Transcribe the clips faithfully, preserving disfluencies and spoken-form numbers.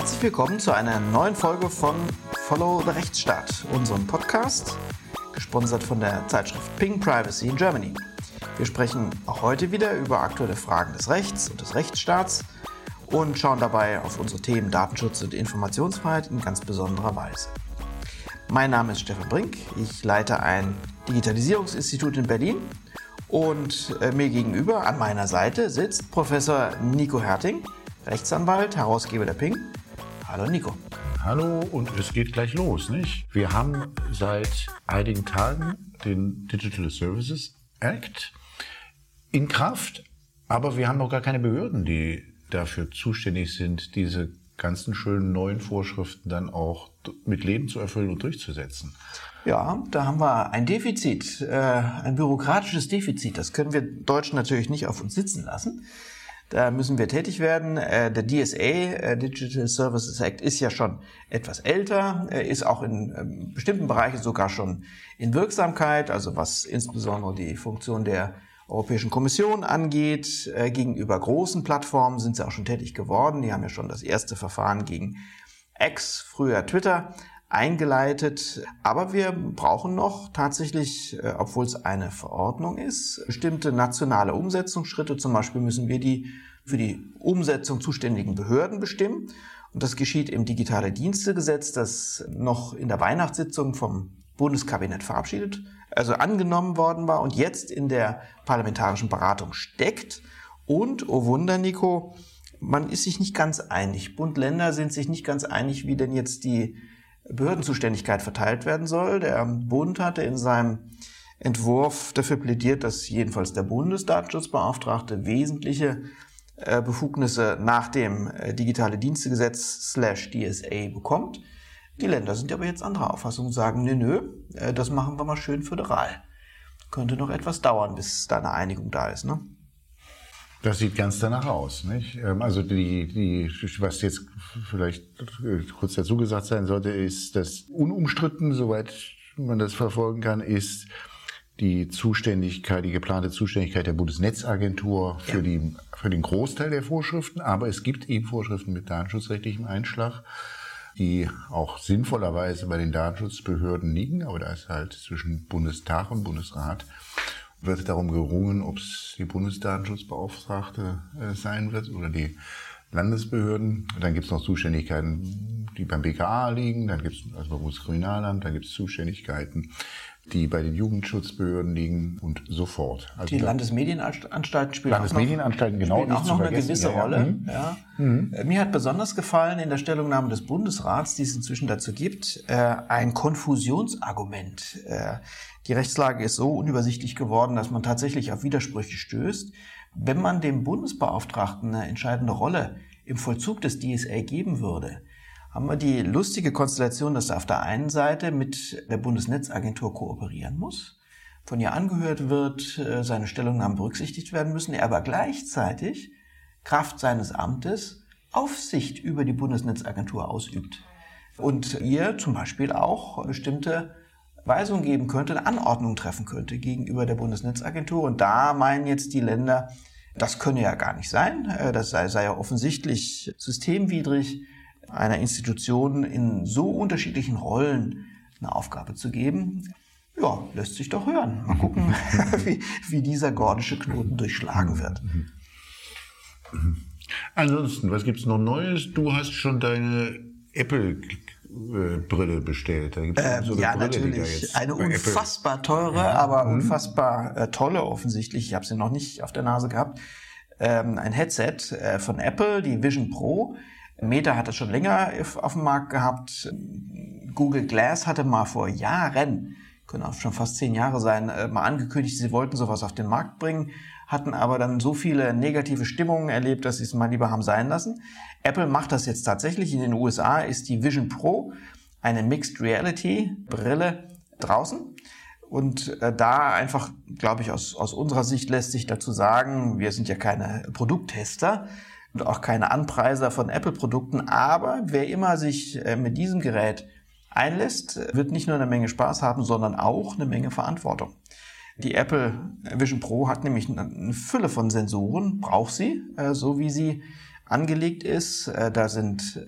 Herzlich willkommen zu einer neuen Folge von Follow the Rechtsstaat, unserem Podcast, gesponsert von der Zeitschrift Ping Privacy in Germany. Wir sprechen auch heute wieder über aktuelle Fragen des Rechts und des Rechtsstaats und schauen dabei auf unsere Themen Datenschutz und Informationsfreiheit in ganz besonderer Weise. Mein Name ist Stefan Brink, ich leite ein Digitalisierungsinstitut in Berlin und mir gegenüber an meiner Seite sitzt Professor Niko Härting, Rechtsanwalt, Herausgeber der Ping. Hallo Nico. Hallo, und es geht gleich los, nicht? Wir haben seit einigen Tagen den Digital Services Act in Kraft, aber wir haben noch gar keine Behörden, die dafür zuständig sind, diese ganzen schönen neuen Vorschriften dann auch mit Leben zu erfüllen und durchzusetzen. Ja, da haben wir ein Defizit, äh, ein bürokratisches Defizit. Das können wir Deutschen natürlich nicht auf uns sitzen lassen. Da müssen wir tätig werden. Der D S A, Digital Services Act, ist ja schon etwas älter, ist auch in bestimmten Bereichen sogar schon in Wirksamkeit, also was insbesondere die Funktion der Europäischen Kommission angeht. Gegenüber großen Plattformen sind sie auch schon tätig geworden. Die haben ja schon das erste Verfahren gegen X, früher Twitter, eingeleitet. Aber wir brauchen noch tatsächlich, obwohl es eine Verordnung ist, bestimmte nationale Umsetzungsschritte. Zum Beispiel müssen wir die für die Umsetzung zuständigen Behörden bestimmen. Und das geschieht im Digitale Dienstegesetz, das noch in der Weihnachtssitzung vom Bundeskabinett verabschiedet, also angenommen worden war und jetzt in der parlamentarischen Beratung steckt. Und, oh Wunder, Nico, man ist sich nicht ganz einig. Bund, Länder sind sich nicht ganz einig, wie denn jetzt die Behördenzuständigkeit verteilt werden soll. Der Bund hatte in seinem Entwurf dafür plädiert, dass jedenfalls der Bundesdatenschutzbeauftragte wesentliche Befugnisse nach dem Digitale Dienstegesetz slash D S A bekommt. Die Länder sind aber jetzt anderer Auffassung und sagen, nö, nö, das machen wir mal schön föderal. Könnte noch etwas dauern, bis da eine Einigung da ist, ne? Das sieht ganz danach aus, nicht? Also die, die, was jetzt vielleicht kurz dazu gesagt sein sollte, ist, dass unumstritten, soweit man das verfolgen kann, ist die Zuständigkeit, die geplante Zuständigkeit der Bundesnetzagentur für ja. die, für den Großteil der Vorschriften. Aber es gibt eben Vorschriften mit datenschutzrechtlichem Einschlag, die auch sinnvollerweise bei den Datenschutzbehörden liegen. Aber da ist halt zwischen Bundestag und Bundesrat wird darum gerungen, ob es die Bundesdatenschutzbeauftragte äh, sein wird oder die Landesbehörden. Und dann gibt es noch Zuständigkeiten, die beim B K A liegen, dann gibt es also beim Bundeskriminalamt, dann gibt es Zuständigkeiten, die bei den Jugendschutzbehörden liegen und so fort. Also die Landesmedienanstalten spielen Landesmedienanstalten auch noch, genau, spielen auch noch eine gewisse ja, ja. Rolle. Mhm. Ja. Mhm. Mir hat besonders gefallen in der Stellungnahme des Bundesrats, die es inzwischen dazu gibt, äh, ein Konfusionsargument. Äh, die Rechtslage ist so unübersichtlich geworden, dass man tatsächlich auf Widersprüche stößt. Wenn man dem Bundesbeauftragten eine entscheidende Rolle im Vollzug des D S A geben würde, haben wir die lustige Konstellation, dass er auf der einen Seite mit der Bundesnetzagentur kooperieren muss, von ihr angehört wird, seine Stellungnahmen berücksichtigt werden müssen, er aber gleichzeitig Kraft seines Amtes Aufsicht über die Bundesnetzagentur ausübt und ihr zum Beispiel auch bestimmte Weisungen geben könnte, Anordnungen treffen könnte gegenüber der Bundesnetzagentur. Und da meinen jetzt die Länder, das könne ja gar nicht sein, das sei, sei ja offensichtlich systemwidrig, einer Institution in so unterschiedlichen Rollen eine Aufgabe zu geben, ja, lässt sich doch hören. Mal gucken, wie, wie dieser gordische Knoten durchschlagen wird. Ansonsten, was gibt's noch Neues? Du hast schon deine Apple-Brille bestellt. Da gibt's ähm, so eine ja, Brille, natürlich. Die da jetzt eine unfassbar Apple. teure, ja. aber mhm. unfassbar äh, tolle offensichtlich. Ich habe sie noch nicht auf der Nase gehabt. Ähm, ein Headset äh, von Apple, die Vision Pro. Meta hat das schon länger auf dem Markt gehabt. Google Glass hatte mal vor Jahren, können auch schon fast zehn Jahre sein, mal angekündigt, sie wollten sowas auf den Markt bringen, hatten aber dann so viele negative Stimmungen erlebt, dass sie es mal lieber haben sein lassen. Apple macht das jetzt tatsächlich. In den U S A ist die Vision Pro eine Mixed Reality Brille draußen. Und da einfach, glaube ich, aus, aus unserer Sicht lässt sich dazu sagen, wir sind ja keine Produkttester und auch keine Anpreiser von Apple-Produkten, aber wer immer sich mit diesem Gerät einlässt, wird nicht nur eine Menge Spaß haben, sondern auch eine Menge Verantwortung. Die Apple Vision Pro hat nämlich eine Fülle von Sensoren, braucht sie, so wie sie angelegt ist. Da sind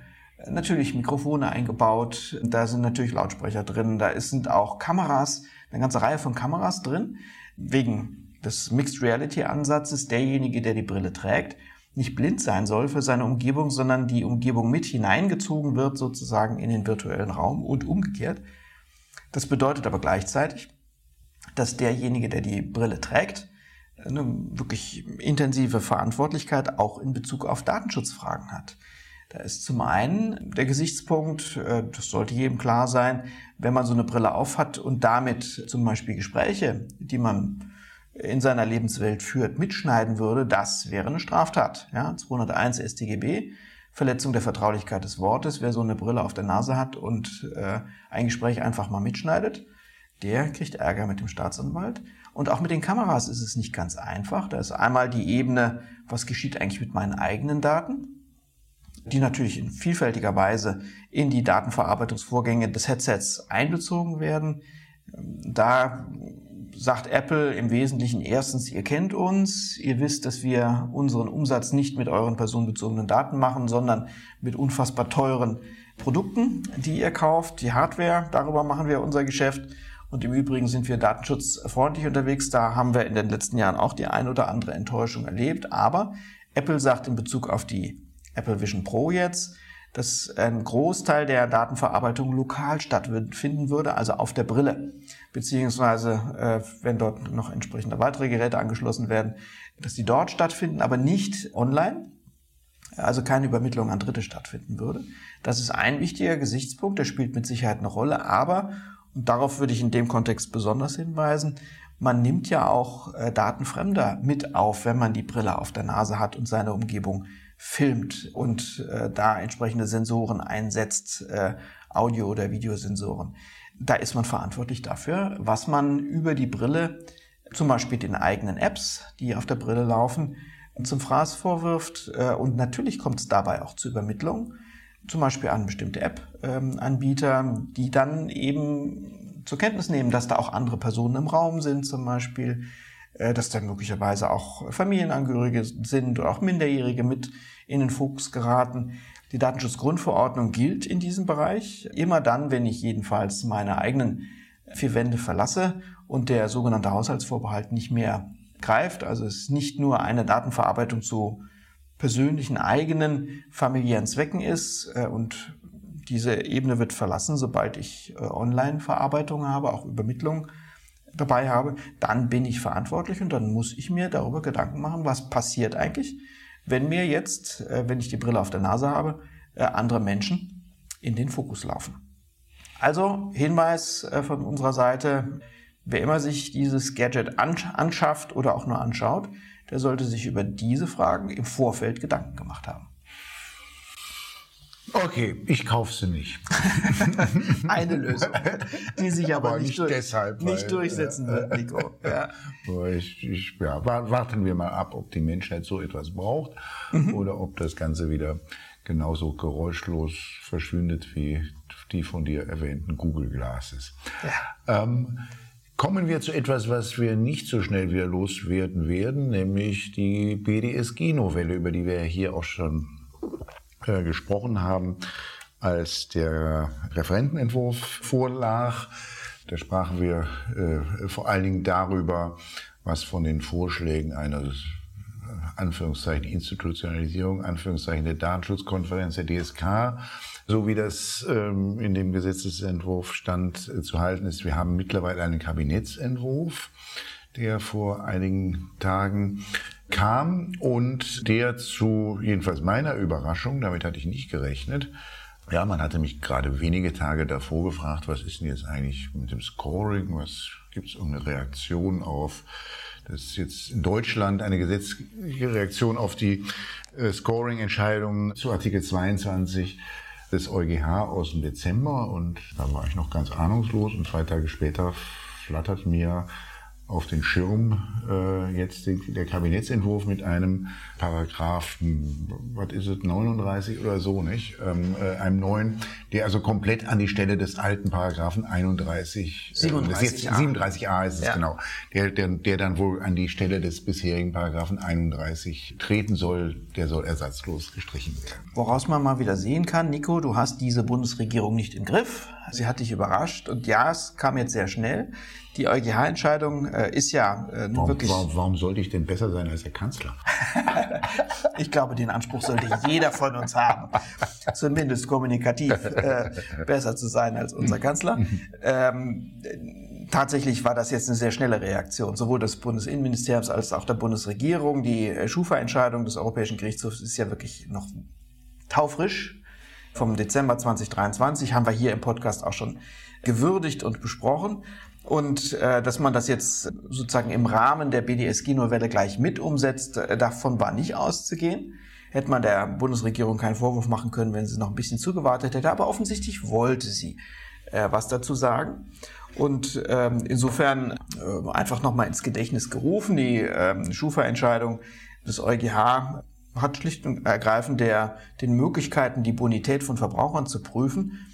natürlich Mikrofone eingebaut, da sind natürlich Lautsprecher drin, da sind auch Kameras, eine ganze Reihe von Kameras drin, wegen des Mixed-Reality-Ansatzes derjenige, der die Brille trägt, nicht blind sein soll für seine Umgebung, sondern die Umgebung mit hineingezogen wird sozusagen in den virtuellen Raum und umgekehrt. Das bedeutet aber gleichzeitig, dass derjenige, der die Brille trägt, eine wirklich intensive Verantwortlichkeit auch in Bezug auf Datenschutzfragen hat. Da ist zum einen der Gesichtspunkt, das sollte jedem klar sein, wenn man so eine Brille aufhat und damit zum Beispiel Gespräche, die man in seiner Lebenswelt führt, mitschneiden würde, das wäre eine Straftat. Ja, zweihunderteins S t G B, Verletzung der Vertraulichkeit des Wortes. Wer so eine Brille auf der Nase hat und äh, ein Gespräch einfach mal mitschneidet, der kriegt Ärger mit dem Staatsanwalt. Und auch mit den Kameras ist es nicht ganz einfach. Da ist einmal die Ebene, was geschieht eigentlich mit meinen eigenen Daten, die natürlich in vielfältiger Weise in die Datenverarbeitungsvorgänge des Headsets einbezogen werden. Da sagt Apple im Wesentlichen erstens, ihr kennt uns, ihr wisst, dass wir unseren Umsatz nicht mit euren personenbezogenen Daten machen, sondern mit unfassbar teuren Produkten, die ihr kauft, die Hardware, darüber machen wir unser Geschäft. Und im Übrigen sind wir datenschutzfreundlich unterwegs. Da haben wir in den letzten Jahren auch die ein oder andere Enttäuschung erlebt. Aber Apple sagt in Bezug auf die Apple Vision Pro jetzt, dass ein Großteil der Datenverarbeitung lokal stattfinden würde, also auf der Brille, beziehungsweise äh, wenn dort noch entsprechende weitere Geräte angeschlossen werden, dass die dort stattfinden, aber nicht online, also keine Übermittlung an Dritte stattfinden würde. Das ist ein wichtiger Gesichtspunkt, der spielt mit Sicherheit eine Rolle, aber, und darauf würde ich in dem Kontext besonders hinweisen, man nimmt ja auch äh, Daten Fremder mit auf, wenn man die Brille auf der Nase hat und seine Umgebung filmt und äh, da entsprechende Sensoren einsetzt, äh, Audio- oder Videosensoren. Da ist man verantwortlich dafür, was man über die Brille, zum Beispiel den eigenen Apps, die auf der Brille laufen, zum Fraß vorwirft. Äh, und natürlich kommt es dabei auch zur Übermittlung, zum Beispiel an bestimmte App-Anbieter, ähm, die dann eben zur Kenntnis nehmen, dass da auch andere Personen im Raum sind, zum Beispiel, dass da möglicherweise auch Familienangehörige sind oder auch Minderjährige mit in den Fokus geraten. Die Datenschutzgrundverordnung gilt in diesem Bereich immer dann, wenn ich jedenfalls meine eigenen vier Wände verlasse und der sogenannte Haushaltsvorbehalt nicht mehr greift. Also es ist nicht nur eine Datenverarbeitung zu persönlichen, eigenen, familiären Zwecken ist und diese Ebene wird verlassen, sobald ich Online-Verarbeitung habe, auch Übermittlung dabei habe, dann bin ich verantwortlich und dann muss ich mir darüber Gedanken machen, was passiert eigentlich, wenn mir jetzt, wenn ich die Brille auf der Nase habe, andere Menschen in den Fokus laufen. Also Hinweis von unserer Seite, wer immer sich dieses Gadget anschafft oder auch nur anschaut, der sollte sich über diese Fragen im Vorfeld Gedanken gemacht haben. Okay, ich kaufe sie nicht. Eine Lösung, die sich aber, aber nicht, nicht, durch, deshalb, nicht weil, durchsetzen äh, wird, Niko. Ja. Ich, ich, ja, warten wir mal ab, ob die Menschheit so etwas braucht mhm. oder ob das Ganze wieder genauso geräuschlos verschwindet wie die von dir erwähnten Google Glasses. Ja. Ähm, Kommen wir zu etwas, was wir nicht so schnell wieder loswerden werden, nämlich die B D S G-Novelle, über die wir hier auch schon äh, gesprochen haben, als der Referentenentwurf vorlag. Da sprachen wir äh, vor allen Dingen darüber, was von den Vorschlägen einer Anführungszeichen Institutionalisierung, Anführungszeichen der Datenschutzkonferenz, der D S K, so wie das ähm, in dem Gesetzesentwurf stand, äh, zu halten ist. Wir haben mittlerweile einen Kabinettsentwurf, der vor einigen Tagen kam und der zu, jedenfalls meiner Überraschung, damit hatte ich nicht gerechnet, ja, man hatte mich gerade wenige Tage davor gefragt, was ist denn jetzt eigentlich mit dem Scoring, was gibt es um eine Reaktion auf, das ist jetzt in Deutschland eine gesetzliche Reaktion auf die äh, Scoring-Entscheidung zu Artikel zweiundzwanzig des EuGH aus dem Dezember, und da war ich noch ganz ahnungslos und zwei Tage später flattert mir auf den Schirm äh, jetzt den, der Kabinettsentwurf mit einem Paragraphen, was ist es, neununddreißig oder so, nicht? Ähm, äh, einem neuen, der also komplett an die Stelle des alten Paragraphen einunddreißig, siebenunddreißig, äh, siebenunddreißig a ist es ja. Genau, der, der, der dann wohl an die Stelle des bisherigen Paragraphen einunddreißig treten soll, der soll ersatzlos gestrichen werden. Woraus man mal wieder sehen kann, Niko, du hast diese Bundesregierung nicht im Griff, sie hat dich überrascht und ja, es kam jetzt sehr schnell. Die EuGH-Entscheidung äh, ist ja äh, nun warum, wirklich... Warum, warum sollte ich denn besser sein als der Kanzler? Ich glaube, den Anspruch sollte jeder von uns haben, zumindest kommunikativ äh, besser zu sein als unser Kanzler. Ähm, tatsächlich war das jetzt eine sehr schnelle Reaktion, sowohl des Bundesinnenministeriums als auch der Bundesregierung. Die SCHUFA-Entscheidung des Europäischen Gerichtshofs ist ja wirklich noch taufrisch. Vom Dezember zweitausenddreiundzwanzig haben wir hier im Podcast auch schon gewürdigt und besprochen. Und äh, dass man das jetzt sozusagen im Rahmen der B D S G-Novelle gleich mit umsetzt, äh, davon war nicht auszugehen. Hätte man der Bundesregierung keinen Vorwurf machen können, wenn sie noch ein bisschen zugewartet hätte. Aber offensichtlich wollte sie äh, was dazu sagen. Und ähm, insofern äh, einfach nochmal ins Gedächtnis gerufen. Die äh, SCHUFA-Entscheidung des EuGH hat schlicht und ergreifend der, den Möglichkeiten, die Bonität von Verbrauchern zu prüfen,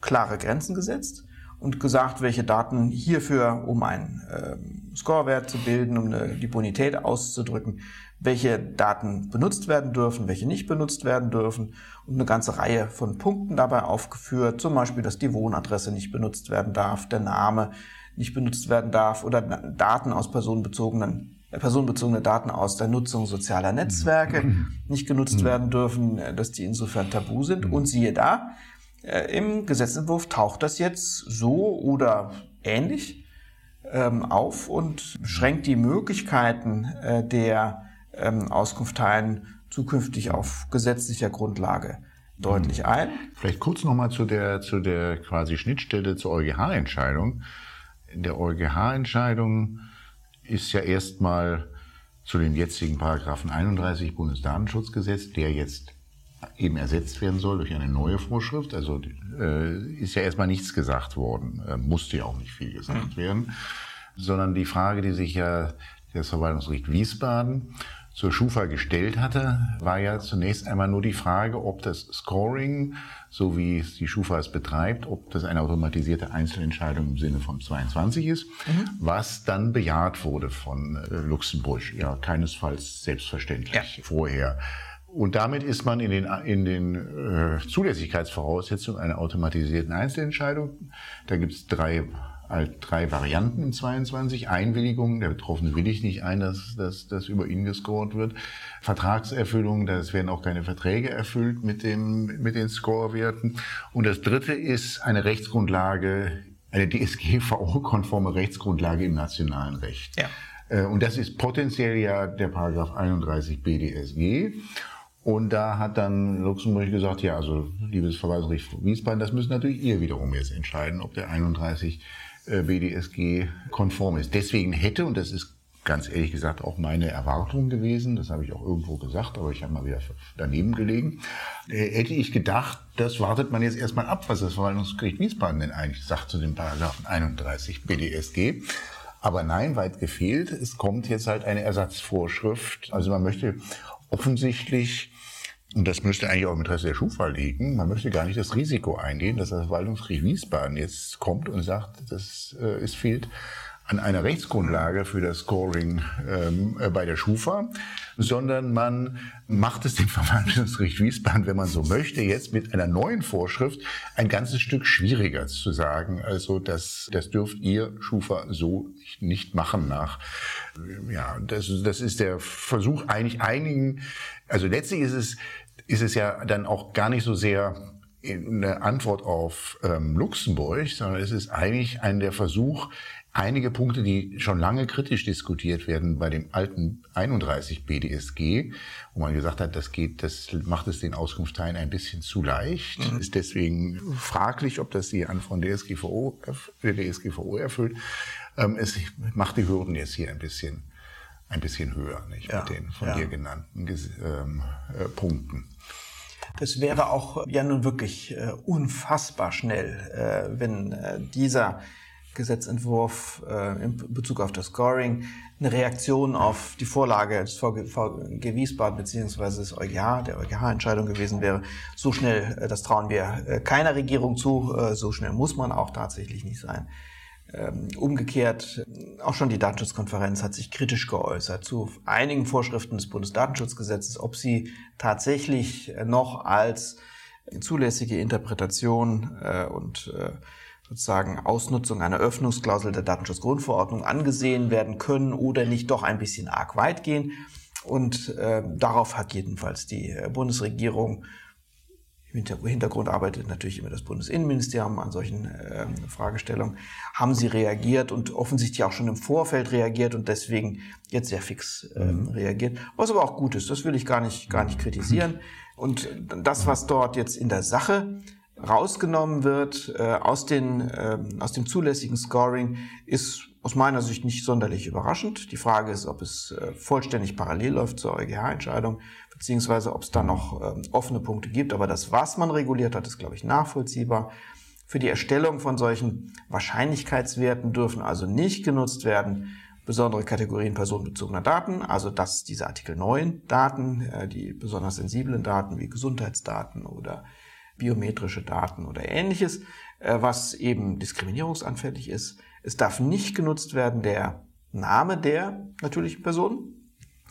klare Grenzen gesetzt. Und gesagt, welche Daten hierfür, um einen äh, Scorewert zu bilden, um eine, die Bonität auszudrücken, welche Daten benutzt werden dürfen, welche nicht benutzt werden dürfen. Und eine ganze Reihe von Punkten dabei aufgeführt, zum Beispiel, dass die Wohnadresse nicht benutzt werden darf, der Name nicht benutzt werden darf oder Daten aus personenbezogenen personenbezogene Daten aus der Nutzung sozialer Netzwerke nicht genutzt werden dürfen, dass die insofern tabu sind. Und siehe da, im Gesetzentwurf taucht das jetzt so oder ähnlich ähm, auf und schränkt die Möglichkeiten äh, der ähm, Auskunfteien zukünftig auf gesetzlicher Grundlage deutlich ein. Vielleicht kurz nochmal zu der, zu der quasi Schnittstelle zur EuGH-Entscheidung. In der EuGH-Entscheidung ist ja erstmal zu dem jetzigen Paragraphen einunddreißig Bundesdatenschutzgesetz, der jetzt eben ersetzt werden soll durch eine neue Vorschrift. Also äh, ist ja erstmal nichts gesagt worden, äh, musste ja auch nicht viel gesagt mhm. werden, sondern die Frage, die sich ja das Verwaltungsgericht Wiesbaden zur SCHUFA gestellt hatte, war ja zunächst einmal nur die Frage, ob das Scoring, so wie die SCHUFA es betreibt, ob das eine automatisierte Einzelentscheidung im Sinne von zweiundzwanzig ist, mhm. was dann bejaht wurde von äh, Luxemburg. Ja, keinesfalls selbstverständlich ja. vorher. Und damit ist man in den, in den äh, Zulässigkeitsvoraussetzungen einer automatisierten Einzelentscheidung. Da gibt es drei, äh, drei Varianten in zweiundzwanzig. Einwilligung, der Betroffene willigt nicht ein, dass, dass, dass über ihn gescored wird. Vertragserfüllung, das werden auch keine Verträge erfüllt mit, dem, mit den Scorewerten. Und das dritte ist eine Rechtsgrundlage, eine D S G V O-konforme Rechtsgrundlage im nationalen Recht. Ja. Äh, und das ist potenziell ja der Paragraph einunddreißig B D S G. Und da hat dann Luxemburg gesagt, ja, also liebes Verwaltungsgericht Wiesbaden, das müssen natürlich ihr wiederum jetzt entscheiden, ob der einunddreißig B D S G konform ist. Deswegen hätte, und das ist ganz ehrlich gesagt auch meine Erwartung gewesen, das habe ich auch irgendwo gesagt, aber ich habe mal wieder daneben gelegen, hätte ich gedacht, das wartet man jetzt erstmal ab, was das Verwaltungsgericht Wiesbaden denn eigentlich sagt zu dem Paragraphen einunddreißig B D S G. Aber nein, weit gefehlt, es kommt jetzt halt eine Ersatzvorschrift, also man möchte offensichtlich, und das müsste eigentlich auch im Interesse der SCHUFA liegen, man möchte gar nicht das Risiko eingehen, dass das Verwaltungsgericht Wiesbaden jetzt kommt und sagt, das, äh, es fehlt an einer Rechtsgrundlage für das Scoring ähm, äh, bei der SCHUFA, sondern man macht es dem Verwaltungsgericht Wiesbaden, wenn man so möchte, jetzt mit einer neuen Vorschrift ein ganzes Stück schwieriger zu sagen. Also das, das dürft ihr SCHUFA so nicht machen nach. Ja, das, das ist der Versuch eigentlich einigen, also letztlich ist es, ist es ja dann auch gar nicht so sehr eine Antwort auf ähm, Luxemburg, sondern es ist eigentlich ein der Versuch, einige Punkte, die schon lange kritisch diskutiert werden bei dem alten einunddreißig B D S G, wo man gesagt hat, das geht, das macht es den Auskunfteien ein bisschen zu leicht. Mhm. Ist deswegen fraglich, ob das die Anforderungen der D S G V O erfüllt. Ähm, es macht die Hürden jetzt hier ein bisschen, ein bisschen höher, nicht? Ja, mit den von ja. dir genannten ähm, äh, Punkten. Das wäre auch ja nun wirklich äh, unfassbar schnell, äh, wenn äh, dieser Gesetzentwurf äh, in Bezug auf das Scoring eine Reaktion auf die Vorlage des V G Wiesbaden bzw. des EuGH, der EuGH-Entscheidung gewesen wäre. So schnell, äh, das trauen wir äh, keiner Regierung zu, äh, so schnell muss man auch tatsächlich nicht sein. Ähm, umgekehrt, auch schon die Datenschutzkonferenz hat sich kritisch geäußert zu einigen Vorschriften des Bundesdatenschutzgesetzes, ob sie tatsächlich noch als zulässige Interpretation äh, und äh, sozusagen Ausnutzung einer Öffnungsklausel der Datenschutzgrundverordnung angesehen werden können oder nicht doch ein bisschen arg weit gehen. Und äh, darauf hat jedenfalls die Bundesregierung, im Hintergrund arbeitet natürlich immer das Bundesinnenministerium an solchen äh, Fragestellungen, haben sie reagiert und offensichtlich auch schon im Vorfeld reagiert und deswegen jetzt sehr fix äh, reagiert. Was aber auch gut ist, das will ich gar nicht, gar nicht kritisieren. Und das, was dort jetzt in der Sache rausgenommen wird äh, aus den äh, aus dem zulässigen Scoring, ist aus meiner Sicht nicht sonderlich überraschend. Die Frage ist, ob es äh, vollständig parallel läuft zur EuGH-Entscheidung, beziehungsweise ob es da noch äh, offene Punkte gibt. Aber das, was man reguliert hat, ist, glaube ich, nachvollziehbar. Für die Erstellung von solchen Wahrscheinlichkeitswerten dürfen also nicht genutzt werden besondere Kategorien personenbezogener Daten, also das diese Artikel neun Daten, äh, die besonders sensiblen Daten wie Gesundheitsdaten oder biometrische Daten oder Ähnliches, was eben diskriminierungsanfällig ist. Es darf nicht genutzt werden der Name der natürlichen Person.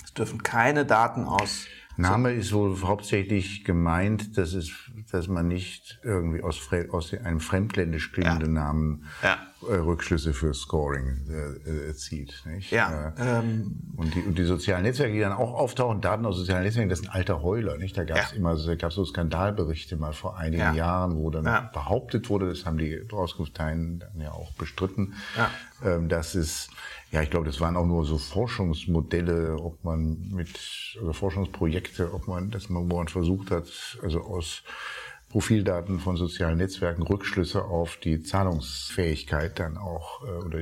Es dürfen keine Daten aus... Name ist wohl hauptsächlich gemeint, dass, es, dass man nicht irgendwie aus, aus einem fremdländisch klingenden ja. Namen ja. Rückschlüsse für Scoring äh, äh, zieht. Nicht? Ja. Äh, ähm. und, die, und die sozialen Netzwerke, die dann auch auftauchen, Daten aus sozialen Netzwerken, das ist ein alter Heuler. Nicht? Da gab es ja. immer da gab's so Skandalberichte mal vor einigen ja. Jahren, wo dann ja. behauptet wurde, das haben die Auskunfteien dann ja auch bestritten, ja. Ähm, dass es... Ja, ich glaube, das waren auch nur so Forschungsmodelle, ob man mit, also Forschungsprojekte, ob man, dass man, wo man versucht hat, also aus Profildaten von sozialen Netzwerken Rückschlüsse auf die Zahlungsfähigkeit dann auch, oder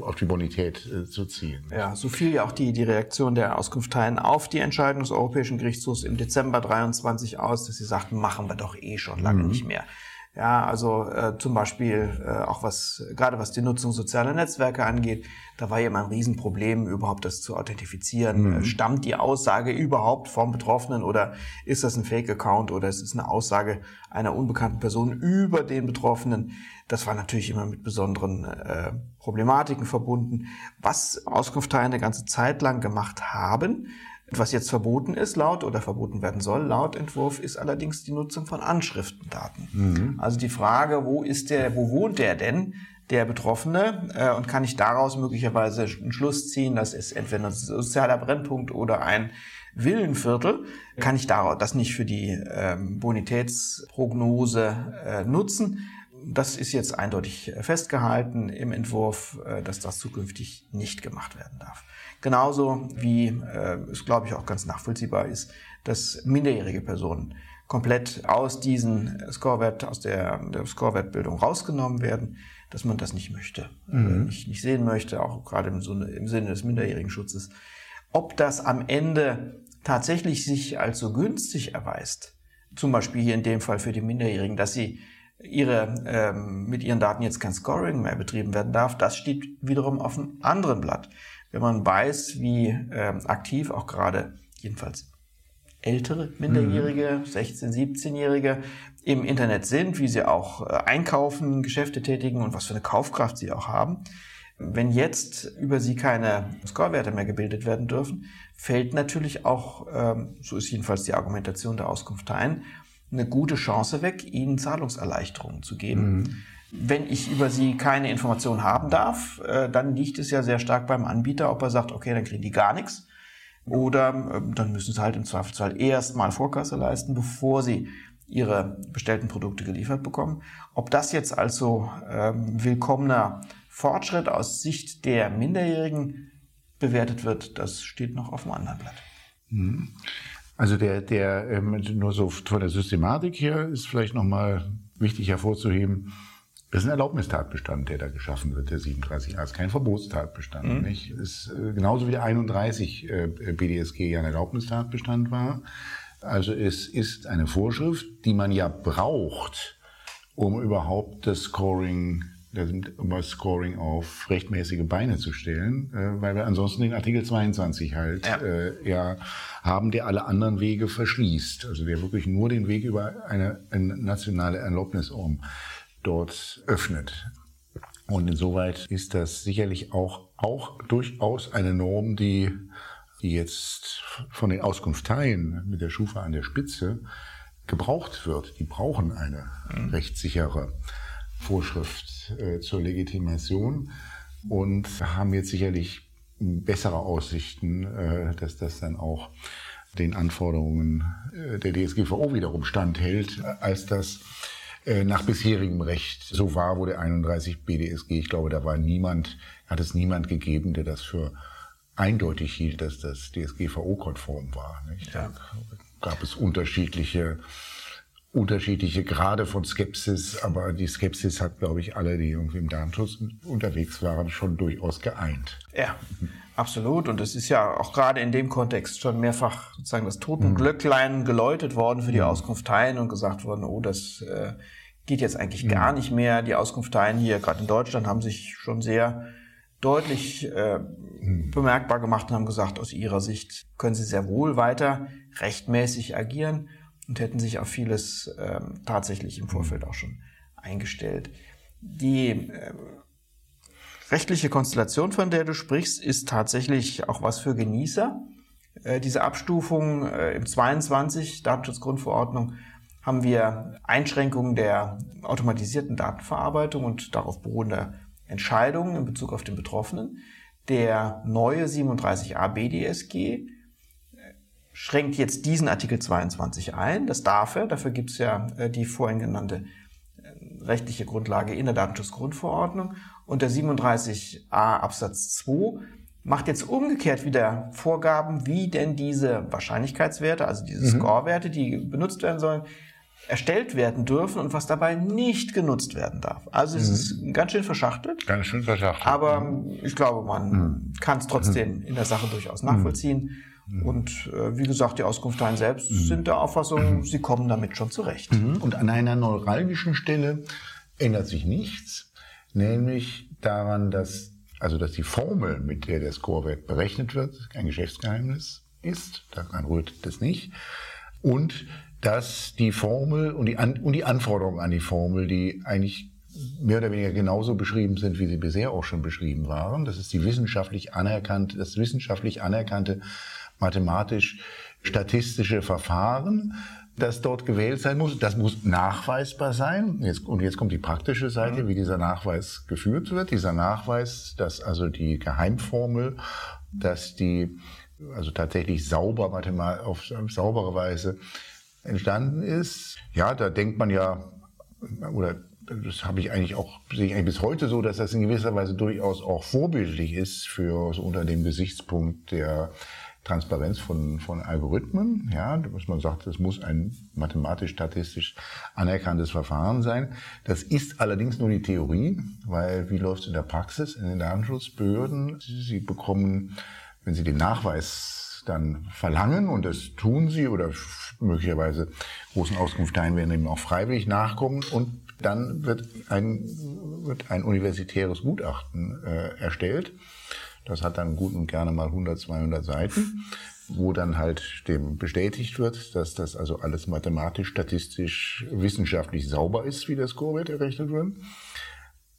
auf die Bonität äh, zu ziehen. Ja, so viel ja auch die, die Reaktion der Auskunfteien auf die Entscheidung des Europäischen Gerichtshofs im Dezember dreiundzwanzig aus, dass sie sagten, machen wir doch eh schon lange mhm. nicht mehr. Ja, also äh, zum Beispiel äh, auch was, gerade was die Nutzung sozialer Netzwerke angeht, da war ja immer ein Riesenproblem, überhaupt das zu authentifizieren. Mhm. Äh, stammt die Aussage überhaupt vom Betroffenen oder ist das ein Fake-Account oder es ist eine Aussage einer unbekannten Person über den Betroffenen? Das war natürlich immer mit besonderen äh, Problematiken verbunden. Was Auskunfteien eine ganze Zeit lang gemacht haben, was jetzt verboten ist laut oder verboten werden soll laut Entwurf, ist allerdings die Nutzung von Anschriftendaten. Mhm. Also die Frage, wo ist der, wo wohnt der denn, der Betroffene, äh, und kann ich daraus möglicherweise einen Schluss ziehen, das ist entweder ein sozialer Brennpunkt oder ein Villenviertel, kann ich daraus das nicht für die ähm, Bonitätsprognose äh, nutzen. Das ist jetzt eindeutig festgehalten im Entwurf, äh, dass das zukünftig nicht gemacht werden darf. Genauso wie äh, es, glaube ich, auch ganz nachvollziehbar ist, dass minderjährige Personen komplett aus diesen Scorewert, aus der, der Scorewertbildung rausgenommen werden, dass man das nicht möchte, mhm. äh, nicht, nicht sehen möchte, auch gerade im, im Sinne des minderjährigen Schutzes. Ob das am Ende tatsächlich sich als so günstig erweist, zum Beispiel hier in dem Fall für die Minderjährigen, dass sie ihre ähm, mit ihren Daten jetzt kein Scoring mehr betrieben werden darf, das steht wiederum auf einem anderen Blatt. Wenn man weiß, wie ähm, aktiv auch gerade jedenfalls ältere Minderjährige, mhm. sechzehn-, siebzehnjährige im Internet sind, wie sie auch äh, einkaufen, Geschäfte tätigen und was für eine Kaufkraft sie auch haben, wenn jetzt über sie keine Scorewerte mehr gebildet werden dürfen, fällt natürlich auch, ähm, so ist jedenfalls die Argumentation der Auskunfteien, eine gute Chance weg, ihnen Zahlungserleichterungen zu geben. Mhm. Wenn ich über sie keine Informationen haben darf, dann liegt es ja sehr stark beim Anbieter, ob er sagt, okay, dann kriegen die gar nichts. Oder dann müssen sie halt im Zweifelsfall erst mal Vorkasse leisten, bevor sie ihre bestellten Produkte geliefert bekommen. Ob das jetzt als so ähm, willkommener Fortschritt aus Sicht der Minderjährigen bewertet wird, das steht noch auf dem anderen Blatt. Mhm. Also der, der ähm, nur so von der Systematik her ist vielleicht nochmal wichtig hervorzuheben, das ist ein Erlaubnistatbestand, der da geschaffen wird, der siebenunddreißig a, ist kein Verbotstatbestand, mhm. nicht? Ist äh, genauso wie der einunddreißig äh, B D S G ja ein Erlaubnistatbestand war. Also es ist eine Vorschrift, die man ja braucht, um überhaupt das Scoring da sind, um das Scoring auf rechtmäßige Beine zu stellen, äh, weil wir ansonsten den Artikel zweiundzwanzig halt ja. Äh, ja haben, der alle anderen Wege verschließt. Also der wirklich nur den Weg über eine, eine nationale Erlaubnisnorm dort öffnet. Und insoweit ist das sicherlich auch, auch durchaus eine Norm, die, die jetzt von den Auskunfteien mit der SCHUFA an der Spitze gebraucht wird. Die brauchen eine mhm. rechtssichere Vorschrift äh, zur Legitimation und haben jetzt sicherlich bessere Aussichten, äh, dass das dann auch den Anforderungen äh, der D S G V O wiederum standhält, äh, als das äh, nach bisherigem Recht so war, wo der einunddreißig B D S G, ich glaube, da war niemand, hat es niemand gegeben, der das für eindeutig hielt, dass das D S G V O-konform war. Nicht? Ja. Da gab es unterschiedliche unterschiedliche Grade von Skepsis, aber die Skepsis hat, glaube ich, alle, die irgendwie im Datenschutz unterwegs waren, schon durchaus geeint. Ja, absolut. Und es ist ja auch gerade in dem Kontext schon mehrfach sozusagen das Totenglöcklein mhm. geläutet worden für die Auskunfteien und gesagt worden, oh, das äh, geht jetzt eigentlich mhm. gar nicht mehr. Die Auskunfteien hier, gerade in Deutschland, haben sich schon sehr deutlich äh, mhm. bemerkbar gemacht und haben gesagt, aus ihrer Sicht können sie sehr wohl weiter rechtmäßig agieren. Und hätten sich auf vieles ähm, tatsächlich im Vorfeld auch schon eingestellt. Die äh, rechtliche Konstellation, von der du sprichst, ist tatsächlich auch was für Genießer. Äh, diese Abstufung äh, im zweiundzwanzig Datenschutzgrundverordnung haben wir Einschränkungen der automatisierten Datenverarbeitung und darauf beruhende Entscheidungen in Bezug auf den Betroffenen. Der neue siebenunddreißig a B D S G schränkt jetzt diesen Artikel zweiundzwanzig ein. Das darf er. Dafür gibt es ja äh, die vorhin genannte äh, rechtliche Grundlage in der Datenschutzgrundverordnung. Und der siebenunddreißig a Absatz zwei macht jetzt umgekehrt wieder Vorgaben, wie denn diese Wahrscheinlichkeitswerte, also diese mhm. Score-Werte, die benutzt werden sollen, erstellt werden dürfen und was dabei nicht genutzt werden darf. Also es mhm. ist ganz schön verschachtelt. Ganz schön verschachtelt. Aber mhm. ich glaube, man mhm. kann es trotzdem in der Sache durchaus nachvollziehen. Mhm. Und äh, wie gesagt, die Auskunfteien selbst mhm. sind der Auffassung, mhm. sie kommen damit schon zurecht. Mhm. Und an einer neuralgischen Stelle ändert sich nichts, nämlich daran, dass, also dass die Formel, mit der der Scorewert berechnet wird, ein Geschäftsgeheimnis ist, daran rührt das nicht, und dass die Formel und die, an- und die Anforderungen an die Formel, die eigentlich mehr oder weniger genauso beschrieben sind, wie sie bisher auch schon beschrieben waren, das ist die wissenschaftlich anerkannte, das wissenschaftlich anerkannte mathematisch-statistische Verfahren, das dort gewählt sein muss. Das muss nachweisbar sein. Jetzt, und jetzt kommt die praktische Seite, ja. wie dieser Nachweis geführt wird. Dieser Nachweis, dass also die Geheimformel, dass die also tatsächlich sauber mathematisch, auf saubere Weise entstanden ist. Ja, da denkt man ja, oder das habe ich eigentlich auch, sehe ich eigentlich bis heute so, dass das in gewisser Weise durchaus auch vorbildlich ist für so unter dem Gesichtspunkt der Transparenz von, von Algorithmen, ja, dass man sagt, es muss ein mathematisch-statistisch anerkanntes Verfahren sein. Das ist allerdings nur die Theorie, weil wie läuft es in der Praxis in den Datenschutzbehörden? Sie bekommen, wenn sie den Nachweis dann verlangen, und das tun sie, oder möglicherweise großen Auskunfteien werden eben auch freiwillig nachkommen, und dann wird ein, wird ein universitäres Gutachten äh, erstellt. Das hat dann gut und gerne mal hundert, zweihundert Seiten, wo dann halt dem bestätigt wird, dass das also alles mathematisch, statistisch, wissenschaftlich sauber ist, wie der Scorewert errechnet wird.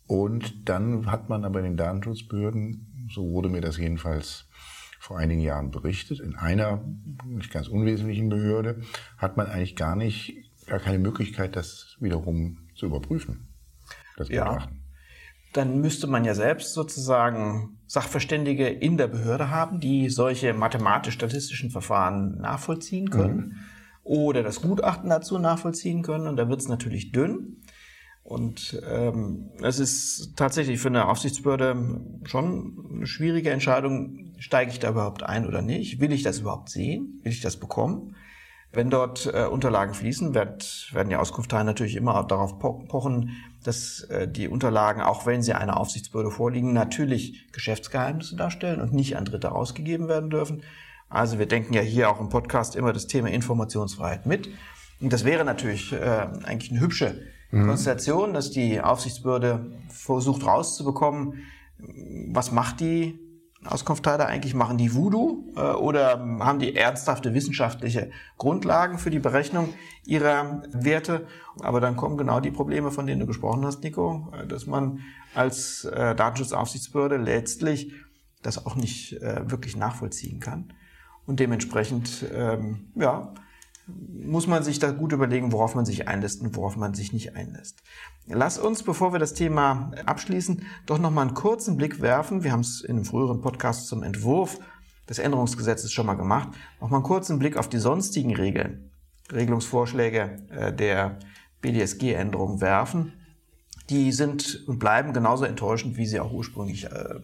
Und dann hat man aber in den Datenschutzbehörden, so wurde mir das jedenfalls vor einigen Jahren berichtet, in einer nicht ganz unwesentlichen Behörde, hat man eigentlich gar nicht, gar keine Möglichkeit, das wiederum zu überprüfen, das Gutachten. Ja. Dann müsste man ja selbst sozusagen Sachverständige in der Behörde haben, die solche mathematisch-statistischen Verfahren nachvollziehen können mhm. oder das Gutachten dazu nachvollziehen können. Und da wird es natürlich dünn. Und ähm, es ist tatsächlich für eine Aufsichtsbehörde schon eine schwierige Entscheidung, steige ich da überhaupt ein oder nicht? Will ich das überhaupt sehen? Will ich das bekommen? Wenn dort äh, Unterlagen fließen, wird, werden die Auskunfteien natürlich immer darauf pochen, dass äh, die Unterlagen, auch wenn sie einer Aufsichtsbehörde vorliegen, natürlich Geschäftsgeheimnisse darstellen und nicht an Dritte rausgegeben werden dürfen. Also wir denken ja hier auch im Podcast immer das Thema Informationsfreiheit mit. Und das wäre natürlich äh, eigentlich eine hübsche mhm. Konstellation, dass die Aufsichtsbehörde versucht rauszubekommen, was macht die Auskunftsteiler eigentlich? Machen die Voodoo äh, oder haben die ernsthafte wissenschaftliche Grundlagen für die Berechnung ihrer Werte? Aber dann kommen genau die Probleme, von denen du gesprochen hast, Nico, dass man als äh, Datenschutzaufsichtsbehörde letztlich das auch nicht äh, wirklich nachvollziehen kann. Und dementsprechend ähm, ja, muss man sich da gut überlegen, worauf man sich einlässt und worauf man sich nicht einlässt. Lass uns, bevor wir das Thema abschließen, doch nochmal einen kurzen Blick werfen. Wir haben es in einem früheren Podcast zum Entwurf des Änderungsgesetzes schon mal gemacht. Nochmal einen kurzen Blick auf die sonstigen Regeln, Regelungsvorschläge äh, der B D S G-Änderung werfen. Die sind und bleiben genauso enttäuschend, wie sie auch ursprünglich äh,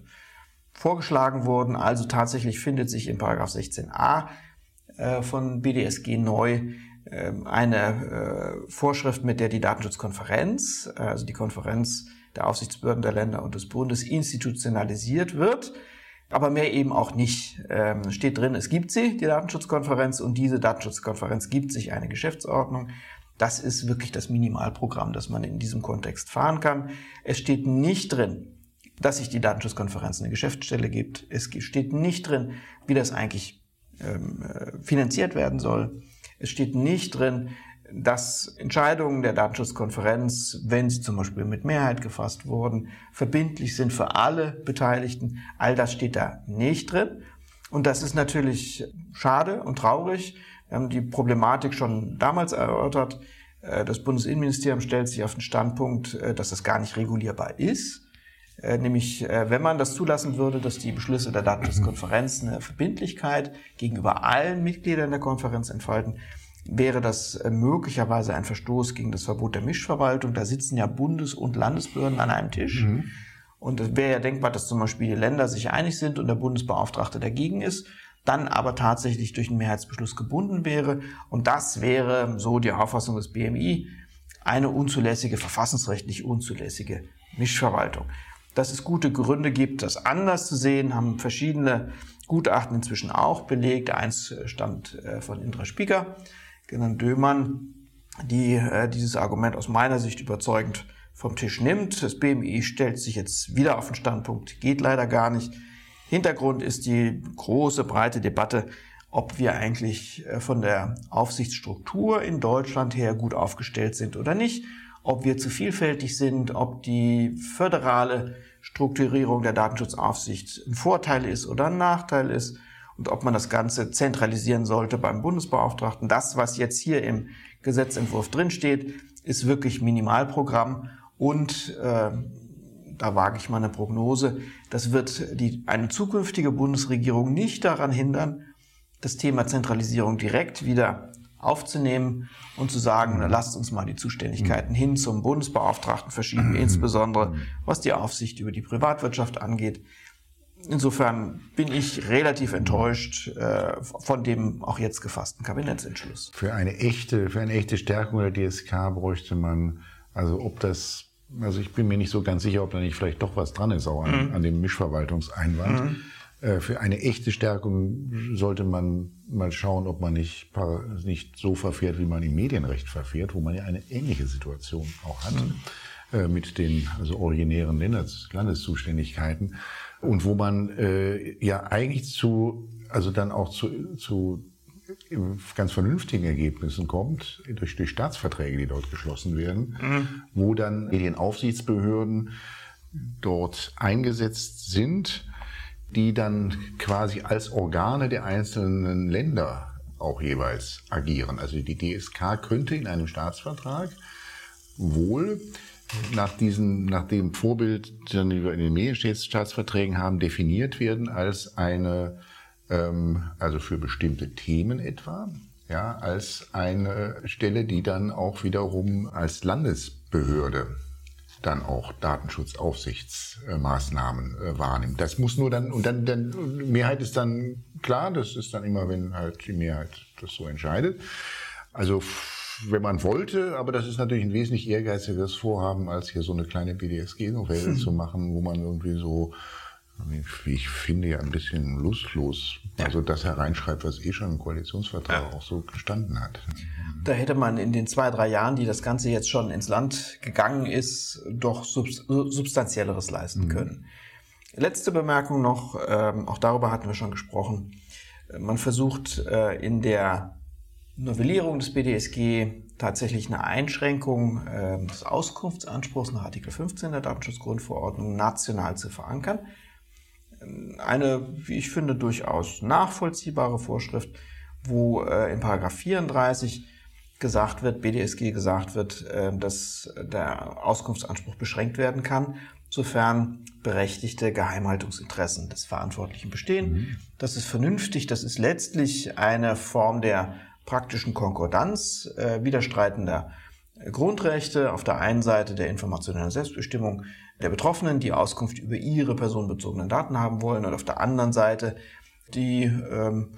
vorgeschlagen wurden. Also tatsächlich findet sich in Paragraph sechzehn a äh, von B D S G neu äh, eine äh, Vorschrift, mit der die Datenschutzkonferenz, äh, also die Konferenz der Aufsichtsbehörden der Länder und des Bundes, institutionalisiert wird, aber mehr eben auch nicht. Ähm, steht drin, es gibt sie, die Datenschutzkonferenz, und diese Datenschutzkonferenz gibt sich eine Geschäftsordnung. Das ist wirklich das Minimalprogramm, das man in diesem Kontext fahren kann. Es steht nicht drin, dass sich die Datenschutzkonferenz eine Geschäftsstelle gibt. Es steht nicht drin, wie das eigentlich ähm, finanziert werden soll. Es steht nicht drin, dass Entscheidungen der Datenschutzkonferenz, wenn sie zum Beispiel mit Mehrheit gefasst wurden, verbindlich sind für alle Beteiligten. All das steht da nicht drin. Und das ist natürlich schade und traurig. Wir haben die Problematik schon damals erörtert. Das Bundesinnenministerium stellt sich auf den Standpunkt, dass das gar nicht regulierbar ist. Nämlich, wenn man das zulassen würde, dass die Beschlüsse der Datenschutzkonferenz eine Verbindlichkeit gegenüber allen Mitgliedern der Konferenz entfalten, wäre das möglicherweise ein Verstoß gegen das Verbot der Mischverwaltung. Da sitzen ja Bundes- und Landesbehörden an einem Tisch. Mhm. Und es wäre ja denkbar, dass zum Beispiel die Länder sich einig sind und der Bundesbeauftragte dagegen ist, dann aber tatsächlich durch einen Mehrheitsbeschluss gebunden wäre. Und das wäre, so die Auffassung des B M I, eine unzulässige, verfassungsrechtlich unzulässige Mischverwaltung. Dass es gute Gründe gibt, das anders zu sehen, haben verschiedene Gutachten inzwischen auch belegt. Eins stammt von Indra Spieker, genannt Dömann, die dieses Argument aus meiner Sicht überzeugend vom Tisch nimmt. Das B M I stellt sich jetzt wieder auf den Standpunkt, geht leider gar nicht. Hintergrund ist die große, breite Debatte, ob wir eigentlich von der Aufsichtsstruktur in Deutschland her gut aufgestellt sind oder nicht. Ob wir zu vielfältig sind, ob die föderale Strukturierung der Datenschutzaufsicht ein Vorteil ist oder ein Nachteil ist und ob man das Ganze zentralisieren sollte beim Bundesbeauftragten. Das, was jetzt hier im Gesetzentwurf drinsteht, ist wirklich Minimalprogramm und äh, da wage ich mal eine Prognose, das wird die, eine zukünftige Bundesregierung nicht daran hindern, das Thema Zentralisierung direkt wieder aufzunehmen und zu sagen, na, lasst uns mal die Zuständigkeiten hin zum Bundesbeauftragten verschieben, insbesondere was die Aufsicht über die Privatwirtschaft angeht. Insofern bin ich relativ enttäuscht äh, von dem auch jetzt gefassten Kabinettsentschluss. Für eine echte, für eine echte Stärkung der D S K bräuchte man, also ob das, also ich bin mir nicht so ganz sicher, ob da nicht vielleicht doch was dran ist, auch an, mhm. an dem Mischverwaltungseinwand. Mhm. Für eine echte Stärkung sollte man mal schauen, ob man nicht, nicht so verfährt, wie man im Medienrecht verfährt, wo man ja eine ähnliche Situation auch hat, mhm. mit den also originären Landes- Landeszuständigkeiten und wo man äh, ja eigentlich zu, also dann auch zu, zu ganz vernünftigen Ergebnissen kommt, durch, durch Staatsverträge, die dort geschlossen werden, mhm. wo dann Medienaufsichtsbehörden dort eingesetzt sind, die dann quasi als Organe der einzelnen Länder auch jeweils agieren. Also die D S K könnte in einem Staatsvertrag wohl nach diesem, nach dem Vorbild, das wir in den Medienstaatsverträgen haben, definiert werden als eine, ähm, also für bestimmte Themen etwa, ja, als eine Stelle, die dann auch wiederum als Landesbehörde dann auch Datenschutzaufsichtsmaßnahmen äh, wahrnimmt. Das muss nur dann, und dann, dann, Mehrheit ist dann klar, das ist dann immer, wenn halt die Mehrheit das so entscheidet. Also, wenn man wollte, aber das ist natürlich ein wesentlich ehrgeizigeres Vorhaben, als hier so eine kleine B D S G-Novelle hm. zu machen, wo man irgendwie so, wie ich finde, ja ein bisschen lustlos, ja. also das hereinschreibt, was eh schon im Koalitionsvertrag ja. auch so gestanden hat. Da hätte man in den zwei, drei Jahren, die das Ganze jetzt schon ins Land gegangen ist, doch Substanzielleres leisten können. Mhm. Letzte Bemerkung noch, auch darüber hatten wir schon gesprochen. Man versucht in der Novellierung des B D S G tatsächlich eine Einschränkung des Auskunftsanspruchs nach Artikel fünfzehn der Datenschutzgrundverordnung national zu verankern. Eine, wie ich finde, durchaus nachvollziehbare Vorschrift, wo in Paragraph vierunddreißig gesagt wird, B D S G gesagt wird, dass der Auskunftsanspruch beschränkt werden kann, sofern berechtigte Geheimhaltungsinteressen des Verantwortlichen bestehen. Mhm. Das ist vernünftig, das ist letztlich eine Form der praktischen Konkordanz äh, widerstreitender Grundrechte, auf der einen Seite der informationellen Selbstbestimmung der Betroffenen, die Auskunft über ihre personenbezogenen Daten haben wollen, und auf der anderen Seite die ähm,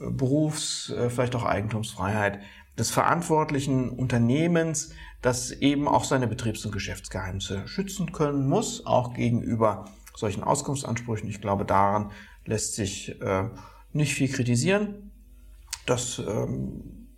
Berufs-, äh, vielleicht auch Eigentumsfreiheit des verantwortlichen Unternehmens, das eben auch seine Betriebs- und Geschäftsgeheimnisse schützen können muss, auch gegenüber solchen Auskunftsansprüchen. Ich glaube, daran lässt sich äh, nicht viel kritisieren. Das ähm,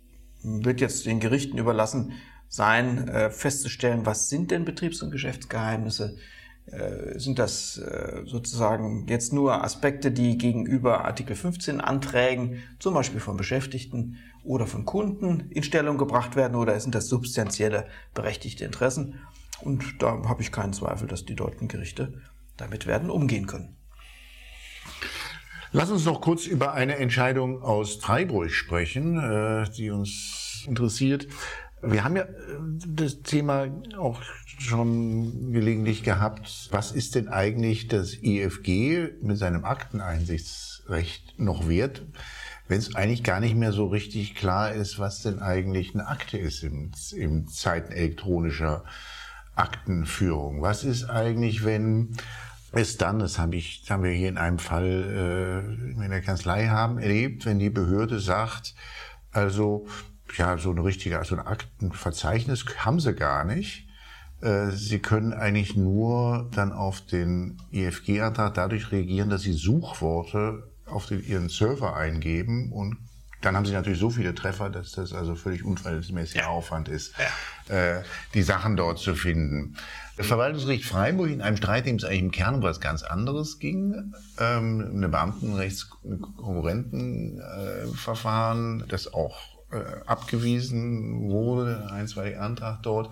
wird jetzt den Gerichten überlassen sein, äh, festzustellen, was sind denn Betriebs- und Geschäftsgeheimnisse? Äh, sind das äh, sozusagen jetzt nur Aspekte, die gegenüber Artikel fünfzehn Anträgen, zum Beispiel von Beschäftigten oder von Kunden, in Stellung gebracht werden, oder sind das substanzielle berechtigte Interessen? Und da habe ich keinen Zweifel, dass die deutschen Gerichte damit werden umgehen können. Lass uns noch kurz über eine Entscheidung aus Freiburg sprechen, die uns interessiert. Wir haben ja das Thema auch schon gelegentlich gehabt. Was ist denn eigentlich das I F G mit seinem Akteneinsichtsrecht noch wert, wenn es eigentlich gar nicht mehr so richtig klar ist, was denn eigentlich eine Akte ist in, in Zeiten elektronischer Aktenführung? Was ist eigentlich, wenn... Bis dann, das habe ich, das haben wir hier in einem Fall äh, in der Kanzlei haben erlebt, wenn die Behörde sagt, also ja, so eine richtige, also ein Aktenverzeichnis haben sie gar nicht. Äh, sie können eigentlich nur dann auf den I F G-Antrag dadurch reagieren, dass sie Suchworte auf den, ihren Server eingeben, und dann haben sie natürlich so viele Treffer, dass das also völlig unverhältnismäßiger Aufwand ist, ja. äh, die Sachen dort zu finden. Das Verwaltungsgericht Freiburg in einem Streit, dem es eigentlich im Kern um was ganz anderes ging, ähm, eine Beamtenrechtskonkurrentenverfahren, äh, das auch äh, abgewiesen wurde, ein, zwei Antrag dort,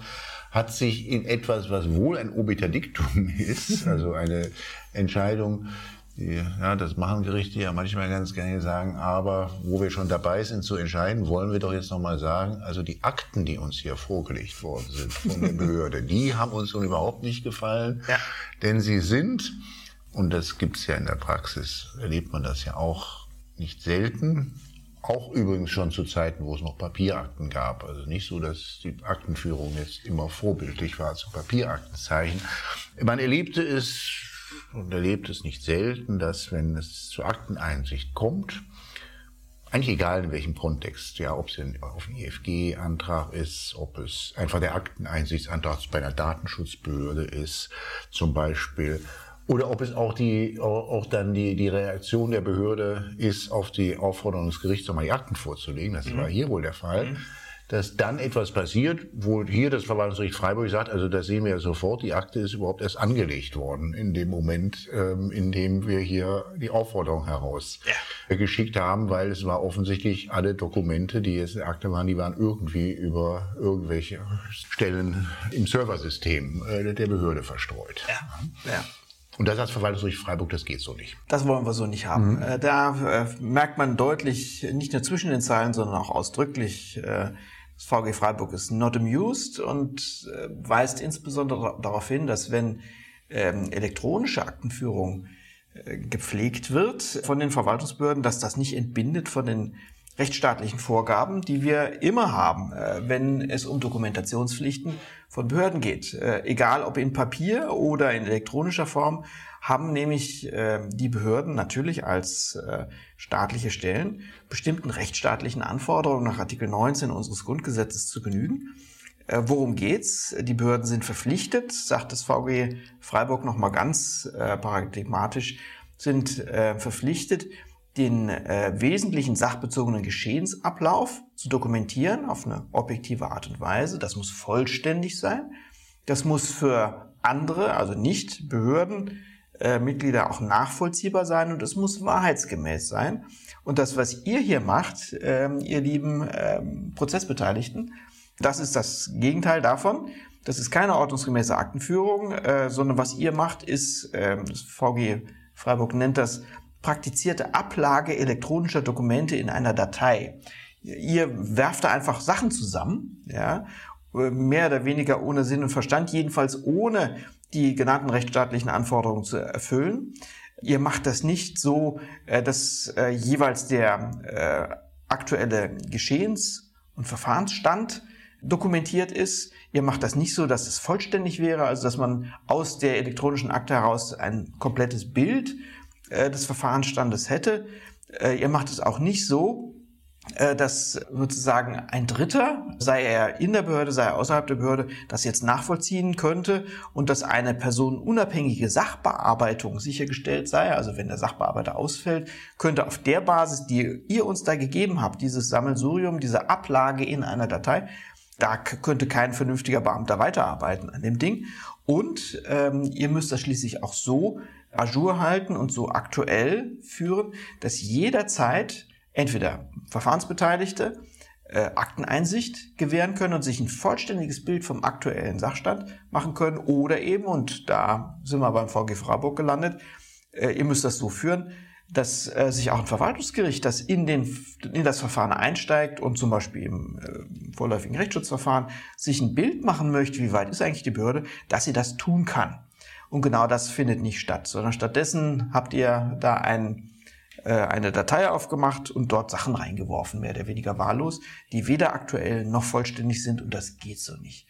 hat sich in etwas, was wohl ein obiter Dictum ist, also eine Entscheidung, die, ja, das machen Gerichte ja manchmal ganz gerne sagen, aber wo wir schon dabei sind zu entscheiden, wollen wir doch jetzt nochmal sagen, also die Akten, die uns hier vorgelegt worden sind von der Behörde, die haben uns nun überhaupt nicht gefallen, ja. Denn sie sind, und das gibt's ja in der Praxis, erlebt man das ja auch nicht selten, auch übrigens schon zu Zeiten, wo es noch Papierakten gab. Also nicht so, dass die Aktenführung jetzt immer vorbildlich war zu Papieraktenzeichen. Man erlebte es, und erlebt es nicht selten, dass, wenn es zur Akteneinsicht kommt, eigentlich egal in welchem Kontext, ja, ob es auf einen I F G-Antrag ist, ob es einfach der Akteneinsichtsantrag bei einer Datenschutzbehörde ist, zum Beispiel, oder ob es auch die, auch dann die, die Reaktion der Behörde ist auf die Aufforderung des Gerichts, nochmal die Akten vorzulegen, das mhm. war hier wohl der Fall. Mhm. Dass dann etwas passiert, wo hier das Verwaltungsgericht Freiburg sagt, also das sehen wir ja sofort, die Akte ist überhaupt erst angelegt worden in dem Moment, ähm, in dem wir hier die Aufforderung heraus ja. geschickt haben, weil es war offensichtlich, alle Dokumente, die jetzt in der Akte waren, die waren irgendwie über irgendwelche Stellen im Serversystem äh, der Behörde verstreut. Ja. Ja. Und da sagt das Verwaltungsgericht Freiburg, das geht so nicht. Das wollen wir so nicht haben. Mhm. Da merkt man deutlich, nicht nur zwischen den Zeilen, sondern auch ausdrücklich, das V G Freiburg ist not amused und weist insbesondere darauf hin, dass, wenn elektronische Aktenführung gepflegt wird von den Verwaltungsbehörden, dass das nicht entbindet von den rechtsstaatlichen Vorgaben, die wir immer haben, wenn es um Dokumentationspflichten von Behörden geht. Egal ob in Papier oder in elektronischer Form, haben nämlich die Behörden natürlich als staatliche Stellen bestimmten rechtsstaatlichen Anforderungen nach Artikel neunzehn unseres Grundgesetzes zu genügen. Worum geht's? Die Behörden sind verpflichtet, sagt das V G Freiburg nochmal ganz paradigmatisch, sind verpflichtet, den äh, wesentlichen sachbezogenen Geschehensablauf zu dokumentieren auf eine objektive Art und Weise. Das muss vollständig sein. Das muss für andere, also nicht Behörden, äh, Mitglieder auch nachvollziehbar sein und es muss wahrheitsgemäß sein. Und das, was ihr hier macht, ähm, ihr lieben ähm, Prozessbeteiligten, das ist das Gegenteil davon. Das ist keine ordnungsgemäße Aktenführung, äh, sondern was ihr macht, ist, äh, das V G Freiburg nennt das, praktizierte Ablage elektronischer Dokumente in einer Datei. Ihr werft da einfach Sachen zusammen, ja, mehr oder weniger ohne Sinn und Verstand, jedenfalls ohne die genannten rechtsstaatlichen Anforderungen zu erfüllen. Ihr macht das nicht so, dass jeweils der aktuelle Geschehens- und Verfahrensstand dokumentiert ist. Ihr macht das nicht so, dass es vollständig wäre, also dass man aus der elektronischen Akte heraus ein komplettes Bild des Verfahrensstandes hätte. Ihr macht es auch nicht so, dass sozusagen ein Dritter, sei er in der Behörde, sei er außerhalb der Behörde, das jetzt nachvollziehen könnte und dass eine personenunabhängige Sachbearbeitung sichergestellt sei. Also wenn der Sachbearbeiter ausfällt, könnte auf der Basis, die ihr uns da gegeben habt, dieses Sammelsurium, diese Ablage in einer Datei, da könnte kein vernünftiger Beamter weiterarbeiten an dem Ding. Und ähm, ihr müsst das schließlich auch so ajour halten und so aktuell führen, dass jederzeit entweder Verfahrensbeteiligte äh, Akteneinsicht gewähren können und sich ein vollständiges Bild vom aktuellen Sachstand machen können oder eben, und da sind wir beim V G Freiburg gelandet, äh, ihr müsst das so führen, dass äh, sich auch ein Verwaltungsgericht, das in, den, in das Verfahren einsteigt und zum Beispiel im äh, vorläufigen Rechtsschutzverfahren sich ein Bild machen möchte, wie weit ist eigentlich die Behörde, dass sie das tun kann. Und genau das findet nicht statt, sondern stattdessen habt ihr da ein, äh, eine Datei aufgemacht und dort Sachen reingeworfen, mehr oder weniger wahllos, die weder aktuell noch vollständig sind und das geht so nicht.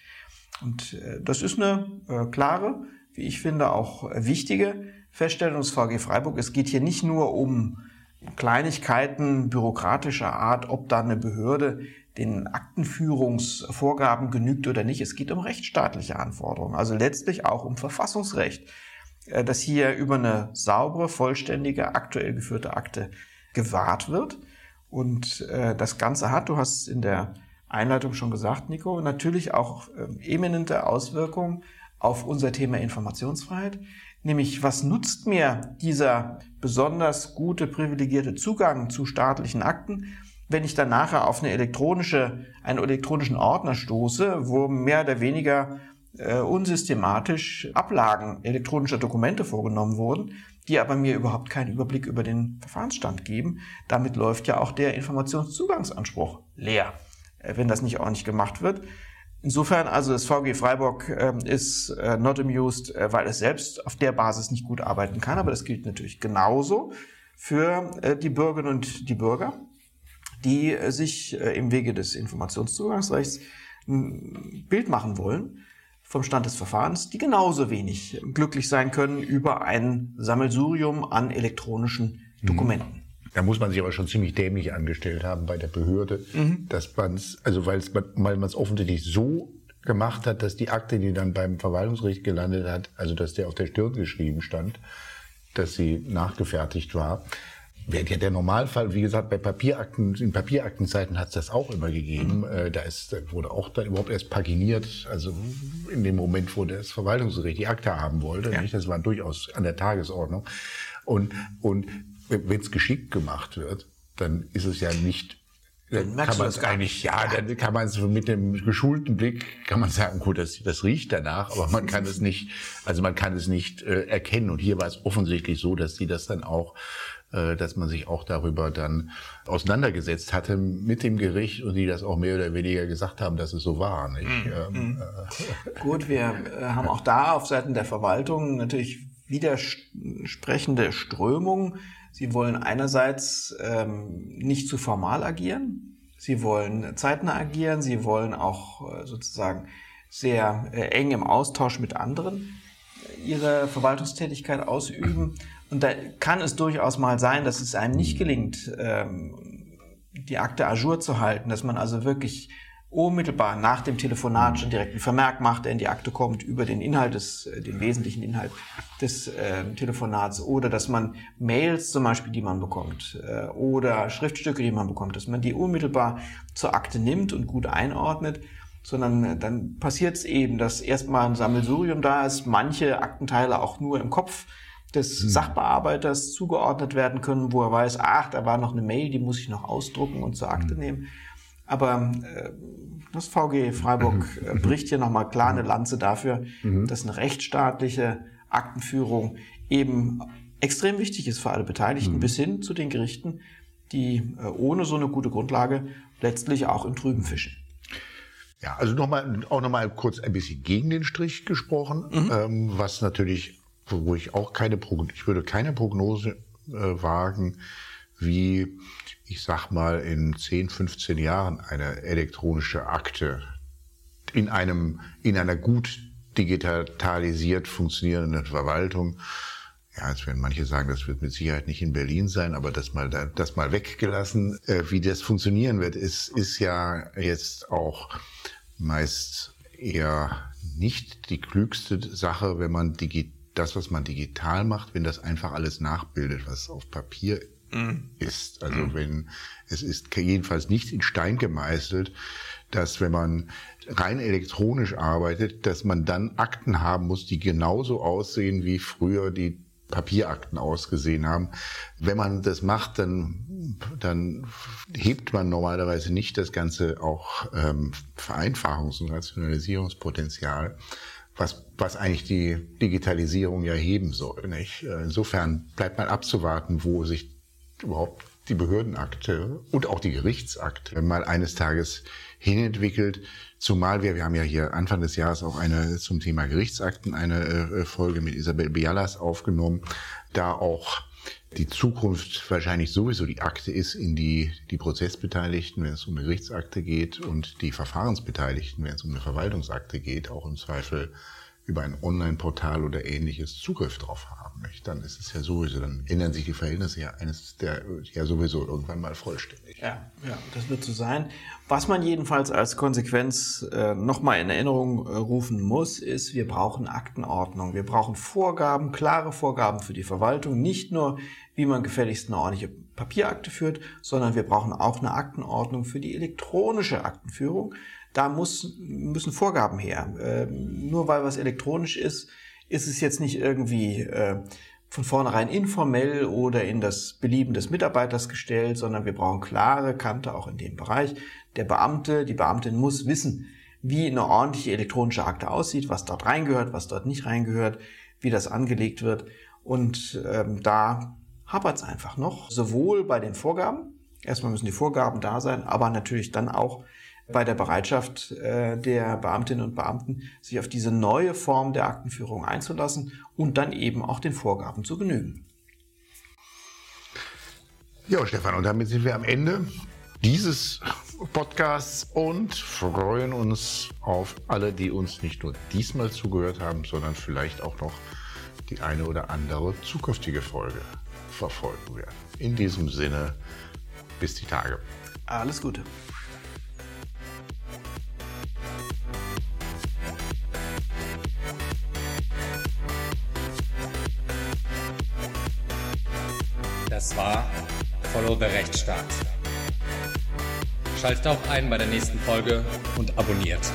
Und äh, das ist eine äh, klare, wie ich finde, auch äh, wichtige Feststellung des V G Freiburg. Es geht hier nicht nur um Kleinigkeiten bürokratischer Art, ob da eine Behörde den Aktenführungsvorgaben genügt oder nicht. Es geht um rechtsstaatliche Anforderungen, also letztlich auch um Verfassungsrecht, dass hier über eine saubere, vollständige, aktuell geführte Akte gewahrt wird. Und das Ganze hat, du hast es in der Einleitung schon gesagt, Niko, natürlich auch eminente Auswirkungen auf unser Thema Informationsfreiheit. Nämlich, was nutzt mir dieser besonders gute, privilegierte Zugang zu staatlichen Akten, wenn ich dann nachher auf eine elektronische, einen elektronischen Ordner stoße, wo mehr oder weniger äh, unsystematisch Ablagen elektronischer Dokumente vorgenommen wurden, die aber mir überhaupt keinen Überblick über den Verfahrensstand geben. Damit läuft ja auch der Informationszugangsanspruch leer, äh, wenn das nicht ordentlich gemacht wird. Insofern, also das V G Freiburg äh, ist äh, not amused, äh, weil es selbst auf der Basis nicht gut arbeiten kann. Aber das gilt natürlich genauso für äh, die Bürgerinnen und die Bürger, die sich im Wege des Informationszugangsrechts ein Bild machen wollen vom Stand des Verfahrens, die genauso wenig glücklich sein können über ein Sammelsurium an elektronischen Dokumenten. Da muss man sich aber schon ziemlich dämlich angestellt haben bei der Behörde, mhm. dass man's, also weil man es offensichtlich so gemacht hat, dass die Akte, die dann beim Verwaltungsgericht gelandet hat, also dass der auf der Stirn geschrieben stand, dass sie nachgefertigt war, wäre ja der Normalfall, wie gesagt, bei Papierakten, in Papieraktenzeiten hat es das auch immer gegeben. Mhm. Da ist, wurde auch dann überhaupt erst paginiert, also in dem Moment, wo das Verwaltungsgericht die Akte haben wollte. Ja. Nicht? Das war durchaus an der Tagesordnung. Und, und wenn es geschickt gemacht wird, dann ist es ja nicht, dann kann man es eigentlich, ja, dann kann man es mit dem geschulten Blick, kann man sagen, gut, das, das riecht danach, aber man kann es nicht, also man kann es nicht äh, erkennen. Und hier war es offensichtlich so, dass die das dann auch, dass man sich auch darüber dann auseinandergesetzt hatte mit dem Gericht und die das auch mehr oder weniger gesagt haben, dass es so war. Nicht? Mm, ähm, äh Gut, wir äh, haben auch da auf Seiten der Verwaltung natürlich widersprechende Strömungen. Sie wollen einerseits ähm, nicht zu formal agieren, sie wollen zeitnah agieren, sie wollen auch äh, sozusagen sehr äh, eng im Austausch mit anderen ihre Verwaltungstätigkeit ausüben. Und da kann es durchaus mal sein, dass es einem nicht gelingt, die Akte à jour zu halten, dass man also wirklich unmittelbar nach dem Telefonat schon direkt ein Vermerk macht, der in die Akte kommt über den Inhalt des, den wesentlichen Inhalt des äh, Telefonats, oder dass man Mails zum Beispiel, die man bekommt, äh, oder Schriftstücke, die man bekommt, dass man die unmittelbar zur Akte nimmt und gut einordnet, sondern äh, dann passiert es eben, dass erstmal ein Sammelsurium da ist, manche Aktenteile auch nur im Kopf des Sachbearbeiters zugeordnet werden können, wo er weiß, ach, da war noch eine Mail, die muss ich noch ausdrucken und zur Akte nehmen. Aber äh, das V G Freiburg äh, bricht hier nochmal klar eine Lanze dafür, mhm. dass eine rechtsstaatliche Aktenführung eben extrem wichtig ist für alle Beteiligten, mhm. bis hin zu den Gerichten, die äh, ohne so eine gute Grundlage letztlich auch im Trüben fischen. Ja, also nochmal, auch nochmal kurz ein bisschen gegen den Strich gesprochen, mhm. ähm, was natürlich, wo ich auch keine Prognose, ich würde keine Prognose äh, wagen, wie, ich sag mal, in zehn, fünfzehn Jahren eine elektronische Akte in einem, in einer gut digitalisiert funktionierenden Verwaltung, ja, jetzt werden manche sagen, das wird mit Sicherheit nicht in Berlin sein, aber das mal, das mal weggelassen, wie das funktionieren wird, ist, ist ja jetzt auch meist eher nicht die klügste Sache, wenn man digi- das, was man digital macht, wenn das einfach alles nachbildet, was auf Papier ist. Also wenn, es ist jedenfalls nicht in Stein gemeißelt, dass wenn man rein elektronisch arbeitet, dass man dann Akten haben muss, die genauso aussehen, wie früher die Papierakten ausgesehen haben. Wenn man das macht, dann, dann hebt man normalerweise nicht das ganze auch ähm, Vereinfachungs- und Rationalisierungspotenzial, was, was eigentlich die Digitalisierung ja heben soll, nicht? Insofern bleibt mal abzuwarten, wo sich überhaupt die Behördenakte und auch die Gerichtsakte mal eines Tages hinentwickelt. Zumal wir, wir haben ja hier Anfang des Jahres auch eine zum Thema Gerichtsakten eine Folge mit Isabel Bialas aufgenommen, da auch die Zukunft wahrscheinlich sowieso die Akte ist, in die die Prozessbeteiligten, wenn es um eine Gerichtsakte geht, und die Verfahrensbeteiligten, wenn es um eine Verwaltungsakte geht, auch im Zweifel über ein Online-Portal oder ähnliches Zugriff drauf haben, nicht? Dann ist es ja sowieso, dann ändern sich die Verhältnisse ja eines der ja sowieso irgendwann mal vollständig. Ja, ja, das wird so sein. Was man jedenfalls als Konsequenz äh, nochmal in Erinnerung äh, rufen muss, ist, wir brauchen Aktenordnung. Wir brauchen Vorgaben, klare Vorgaben für die Verwaltung. Nicht nur, wie man gefälligst eine ordentliche Papierakte führt, sondern wir brauchen auch eine Aktenordnung für die elektronische Aktenführung. Da muss, müssen Vorgaben her. Äh, nur weil was elektronisch ist, ist es jetzt nicht irgendwie äh, von vornherein informell oder in das Belieben des Mitarbeiters gestellt, sondern wir brauchen klare Kante auch in dem Bereich. Der Beamte, die Beamtin muss wissen, wie eine ordentliche elektronische Akte aussieht, was dort reingehört, was dort nicht reingehört, wie das angelegt wird. Und ähm, da hapert es einfach noch, sowohl bei den Vorgaben, erstmal müssen die Vorgaben da sein, aber natürlich dann auch bei der Bereitschaft äh, der Beamtinnen und Beamten, sich auf diese neue Form der Aktenführung einzulassen und dann eben auch den Vorgaben zu genügen. Ja, Stefan, und damit sind wir am Ende dieses Podcasts und freuen uns auf alle, die uns nicht nur diesmal zugehört haben, sondern vielleicht auch noch die eine oder andere zukünftige Folge verfolgen werden. In diesem Sinne, bis die Tage. Alles Gute. Das war Follow the Rechtsstaat. Schaltet auch ein bei der nächsten Folge und abonniert.